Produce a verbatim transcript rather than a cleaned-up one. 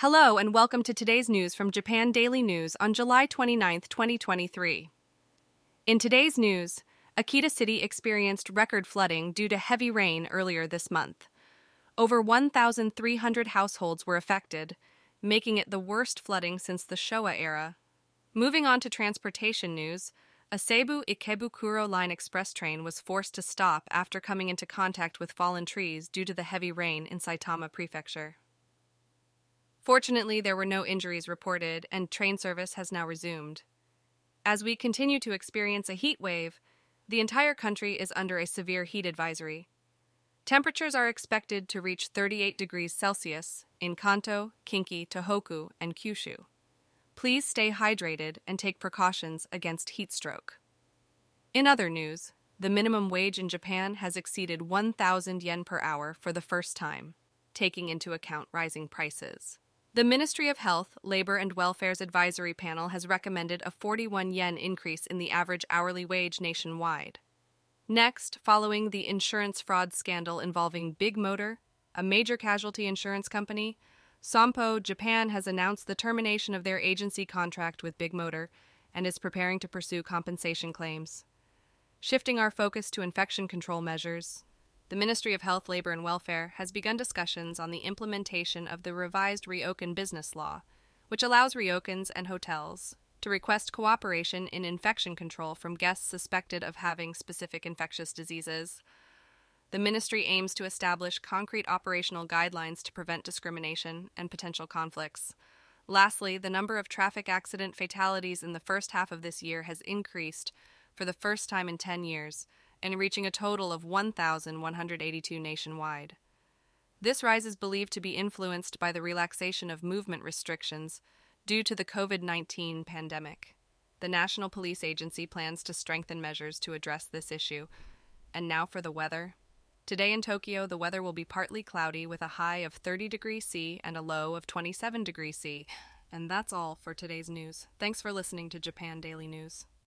Hello and welcome to today's news from Japan Daily News on July twenty-ninth, twenty twenty-three. In today's news, Akita City experienced record flooding due to heavy rain earlier this month. Over one thousand three hundred households were affected, making it the worst flooding since the Showa era. Moving on to transportation news, a Seibu Ikebukuro Line express train was forced to stop after coming into contact with fallen trees due to the heavy rain in Saitama Prefecture. Fortunately, there were no injuries reported, and train service has now resumed. As we continue to experience a heat wave, the entire country is under a severe heat advisory. Temperatures are expected to reach thirty-eight degrees Celsius in Kanto, Kinki, Tohoku, and Kyushu. Please stay hydrated and take precautions against heat stroke. In other news, the minimum wage in Japan has exceeded one thousand yen per hour for the first time, taking into account rising prices. The Ministry of Health, Labor, and Welfare's advisory panel has recommended a forty-one yen increase in the average hourly wage nationwide. Next, following the insurance fraud scandal involving Big Motor, a major casualty insurance company, Sompo Japan has announced the termination of their agency contract with Big Motor and is preparing to pursue compensation claims. Shifting our focus to infection control measures, the Ministry of Health, Labor, and Welfare has begun discussions on the implementation of the revised Ryokan Business Law, which allows ryokans and hotels to request cooperation in infection control from guests suspected of having specific infectious diseases. The ministry aims to establish concrete operational guidelines to prevent discrimination and potential conflicts. Lastly, the number of traffic accident fatalities in the first half of this year has increased for the first time in ten years, and reaching a total of one thousand one hundred eighty-two nationwide. This rise is believed to be influenced by the relaxation of movement restrictions due to the COVID nineteen pandemic. The National Police Agency plans to strengthen measures to address this issue. And now for the weather. Today in Tokyo, the weather will be partly cloudy with a high of thirty degrees Celsius and a low of twenty-seven degrees Celsius. And that's all for today's news. Thanks for listening to Japan Daily News.